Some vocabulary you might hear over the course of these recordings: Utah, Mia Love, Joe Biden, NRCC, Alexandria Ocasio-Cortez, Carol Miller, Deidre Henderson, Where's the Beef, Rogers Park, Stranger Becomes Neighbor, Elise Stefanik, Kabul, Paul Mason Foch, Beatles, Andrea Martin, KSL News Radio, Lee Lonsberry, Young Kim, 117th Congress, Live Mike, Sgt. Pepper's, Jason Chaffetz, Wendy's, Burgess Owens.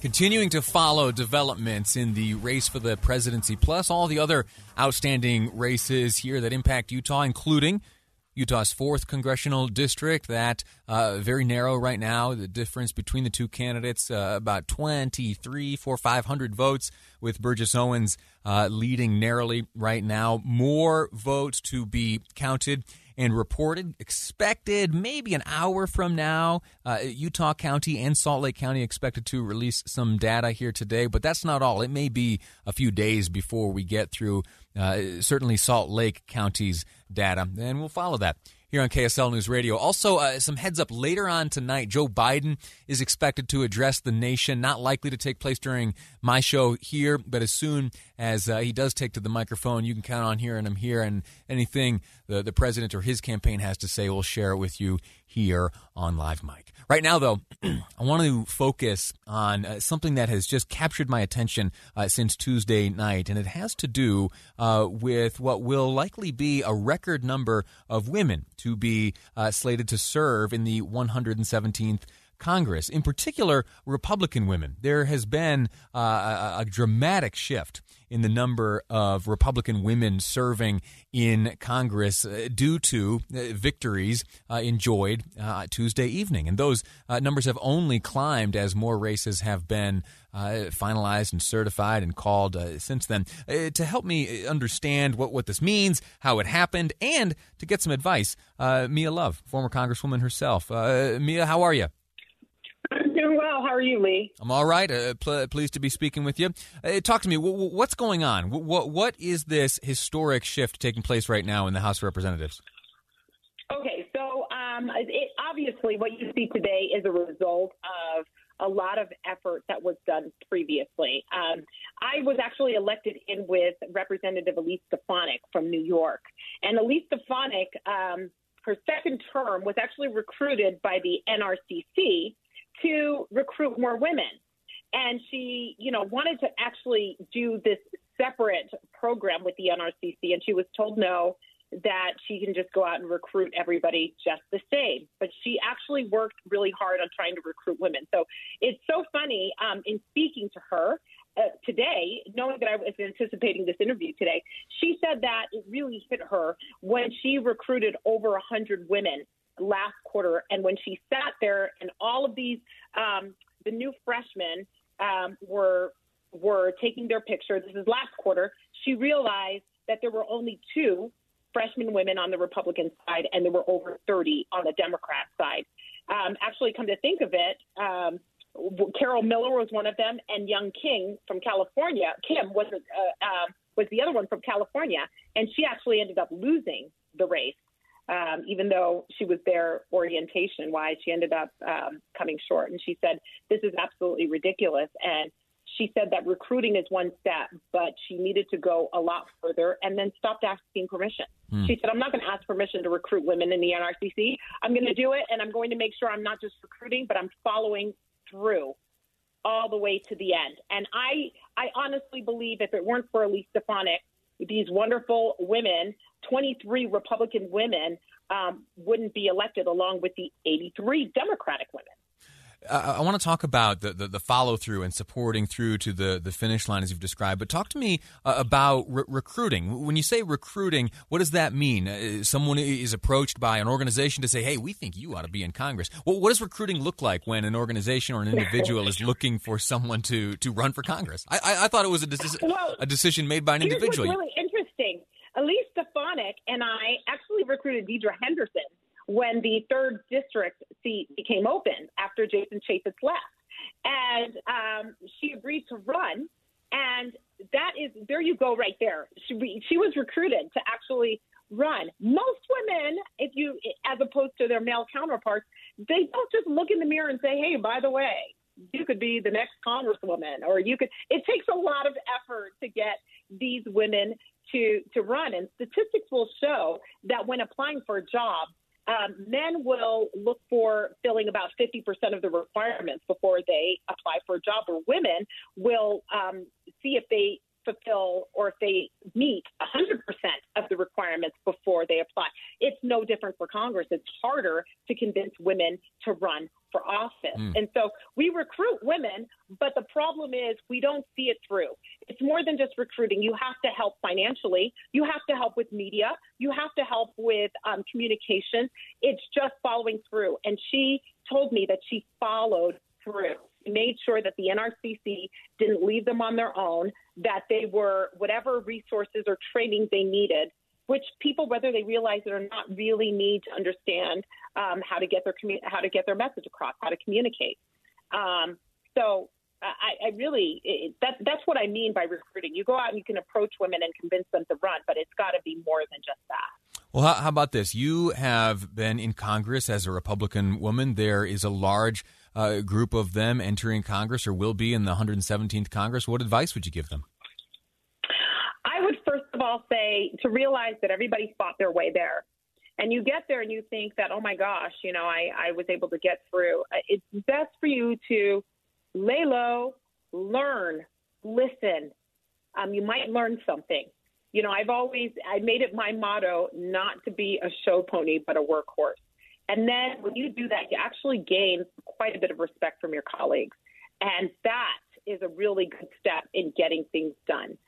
Continuing to follow developments in the race for the presidency, plus all the other outstanding races here that impact Utah, including Utah's 4th congressional district, that very narrow right now. The difference between the two candidates, about 500 votes, with Burgess Owens leading narrowly right now. More votes to be counted and reported, expected maybe an hour from now. Utah County and Salt Lake County expected to release some data here today, but that's not all. It may be a few days before we get through certainly Salt Lake County's data, and we'll follow that here on KSL News Radio. Also, some heads up, later on tonight, Joe Biden is expected to address the nation. Not likely to take place during my show here, but as soon as he does take to the microphone, you can count on hearing him here. And anything the president or his campaign has to say, we'll share it with you here on Live Mike. Right now, though, I want to focus on something that has just captured my attention since Tuesday night, and it has to do with what will likely be a record number of women to be slated to serve in the 117th Congress, in particular Republican women. There has been a dramatic shift in the number of Republican women serving in Congress due to victories enjoyed Tuesday evening. And those numbers have only climbed as more races have been finalized and certified and called since then. To help me understand what this means, how it happened, and to get some advice, Mia Love, former Congresswoman herself. Mia, how are you? I'm doing well. How are you, Lee? I'm all right. Pleased to be speaking with you. Talk to me. What's going on? What is this historic shift taking place right now in the House of Representatives? Okay, so obviously what you see today is a result of a lot of effort that was done previously. I was actually elected in with Representative Elise Stefanik from New York. And Elise Stefanik, her second term, was actually recruited by the NRCC to recruit more women. And she, wanted to actually do this separate program with the NRCC, and she was told no, that she can just go out and recruit everybody just the same. But she actually worked really hard on trying to recruit women. So it's so funny in speaking to her today, knowing that I was anticipating this interview today, she said that it really hit her when she recruited over 100 women last quarter, and when she sat there and all of these the new freshmen were taking their picture, this is last quarter, she realized that there were only 2 freshman women on the Republican side, and there were over 30 on the Democrat side. Actually, come to think of it, Carol Miller was one of them, and Young Kim from California. Kim was the other one from California, and she actually ended up losing the race. Even though she was there orientation-wise, she ended up coming short. And she said, this is absolutely ridiculous. And she said that recruiting is one step, but she needed to go a lot further and then stopped asking permission. She said, I'm not going to ask permission to recruit women in the NRCC. I'm going to do it, and I'm going to make sure I'm not just recruiting, but I'm following through all the way to the end. And I honestly believe if it weren't for Elise Stefanik, these wonderful women, 23 Republican women, wouldn't be elected along with the 83 Democratic women. I want to talk about the follow-through and supporting through to the finish line, as you've described. But talk to me about recruiting. When you say recruiting, what does that mean? Someone is approached by an organization to say, hey, we think you ought to be in Congress. Well, what does recruiting look like when an organization or an individual is looking for someone to run for Congress? I thought it was a decision made by an individual. Here's what's really interesting. Elise Stefanik and I actually recruited Deidre Henderson when the 3rd district seat became open after Jason Chaffetz left. And she agreed to run. And that is, there you go right there. She was recruited to actually run. Most women, as opposed to their male counterparts, they don't just look in the mirror and say, hey, by the way, you could be the next congresswoman, or you could. It takes a lot of effort to get these women to run. And statistics will show that when applying for a job, men will look for filling about 50% of the requirements before they apply for a job, or women will see if they fulfill or if they meet 100% of the requirements before they apply. It's no different for Congress. It's harder to convince women to run for office. And so we recruit women, but the problem is we don't see it through. It's more than just recruiting. You have to help financially. You have to help with media. You have to help with communication. It's just following through. And she told me that she followed through, made sure that the NRCC didn't leave them on their own, that they were whatever resources or training they needed, which people, whether they realize it or not, really need to understand how to get their message across, how to communicate. So that's what I mean by recruiting. You go out and you can approach women and convince them to run, but it's got to be more than just that. Well, how about this? You have been in Congress as a Republican woman. There is a large group of them entering Congress or will be in the 117th Congress. What advice would you give them? I would first of all say to realize that everybody fought their way there. And you get there and you think that, oh, my gosh, you know, I was able to get through. It's best for you to lay low, learn, listen. You might learn something. You know, I made it my motto not to be a show pony, but a workhorse. And then when you do that, you actually gain quite a bit of respect from your colleagues. And that is a really good step in getting things done,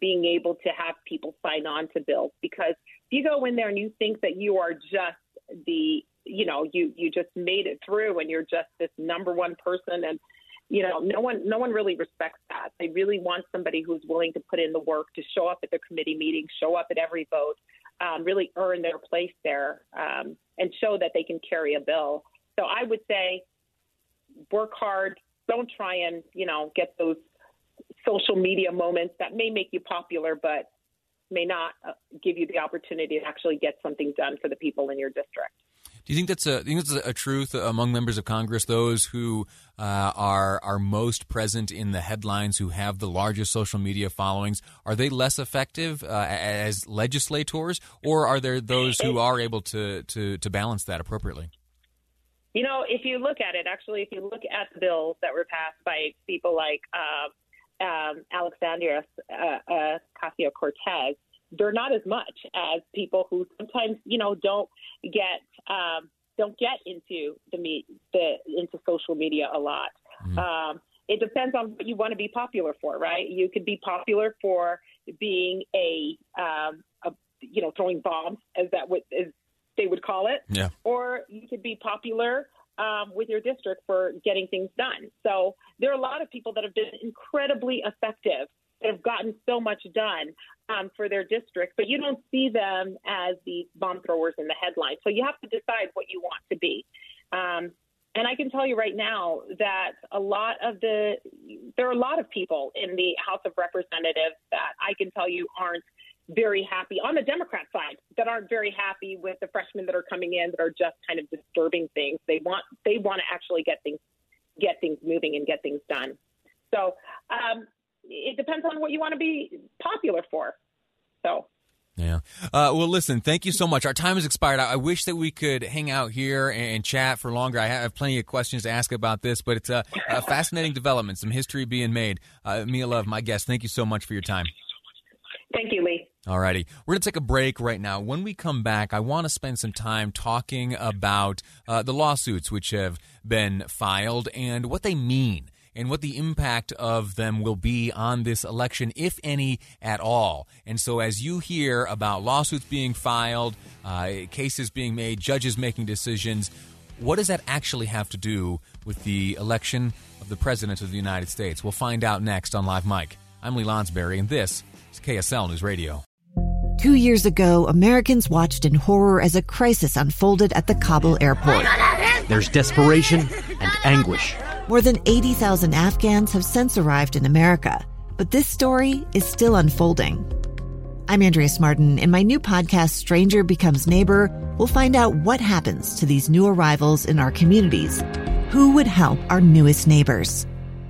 being able to have people sign on to bills. Because if you go in there and you think that you are just you just made it through and you're just this number one person, and you know, no one really respects that. They really want somebody who's willing to put in the work, to show up at the committee meeting, show up at every vote, really earn their place there, and show that they can carry a bill. So I would say work hard. Don't try and, get those social media moments that may make you popular but may not give you the opportunity to actually get something done for the people in your district. Do you think that's a truth among members of Congress, those who are most present in the headlines, who have the largest social media followings? Are they less effective as legislators, or are there those who are able to balance that appropriately? You know, if you look at it, actually, if you look at the bills that were passed by people like Alexandria Ocasio-Cortez, they're not as much as people who sometimes, don't get into into social media a lot. Mm-hmm. It depends on what you want to be popular for, right? You could be popular for being throwing bombs, as they would call it, yeah. Or you could be popular with your district for getting things done. So there are a lot of people that have been incredibly effective, that have gotten so much done for their district, but you don't see them as the bomb throwers in the headline. So you have to decide what you want to be. And I can tell you right now that there are a lot of people in the House of Representatives that I can tell you aren't very happy on the Democrat side, that aren't very happy with the freshmen that are coming in, that are just kind of disturbing things. They want to actually get things moving and get things done. So, it depends on what you want to be popular for. So, yeah. Well, listen, thank you so much. Our time has expired. I wish that we could hang out here and chat for longer. I have plenty of questions to ask about this, but it's a fascinating development, some history being made. Mia Love, my guest, thank you so much for your time. Thank you, Lee. All righty. We're going to take a break right now. When we come back, I want to spend some time talking about the lawsuits which have been filed and what they mean and what the impact of them will be on this election, if any at all. And so as you hear about lawsuits being filed, cases being made, judges making decisions, what does that actually have to do with the election of the President of the United States? We'll find out next on Live Mike. I'm Lee Lonsberry, and this is KSL News Radio. 2 years ago, Americans watched in horror as a crisis unfolded at the Kabul airport. There's desperation and anguish. More than 80,000 Afghans have since arrived in America, but this story is still unfolding. I'm Andrea Martin. In my new podcast, Stranger Becomes Neighbor, we'll find out what happens to these new arrivals in our communities. Who would help our newest neighbors?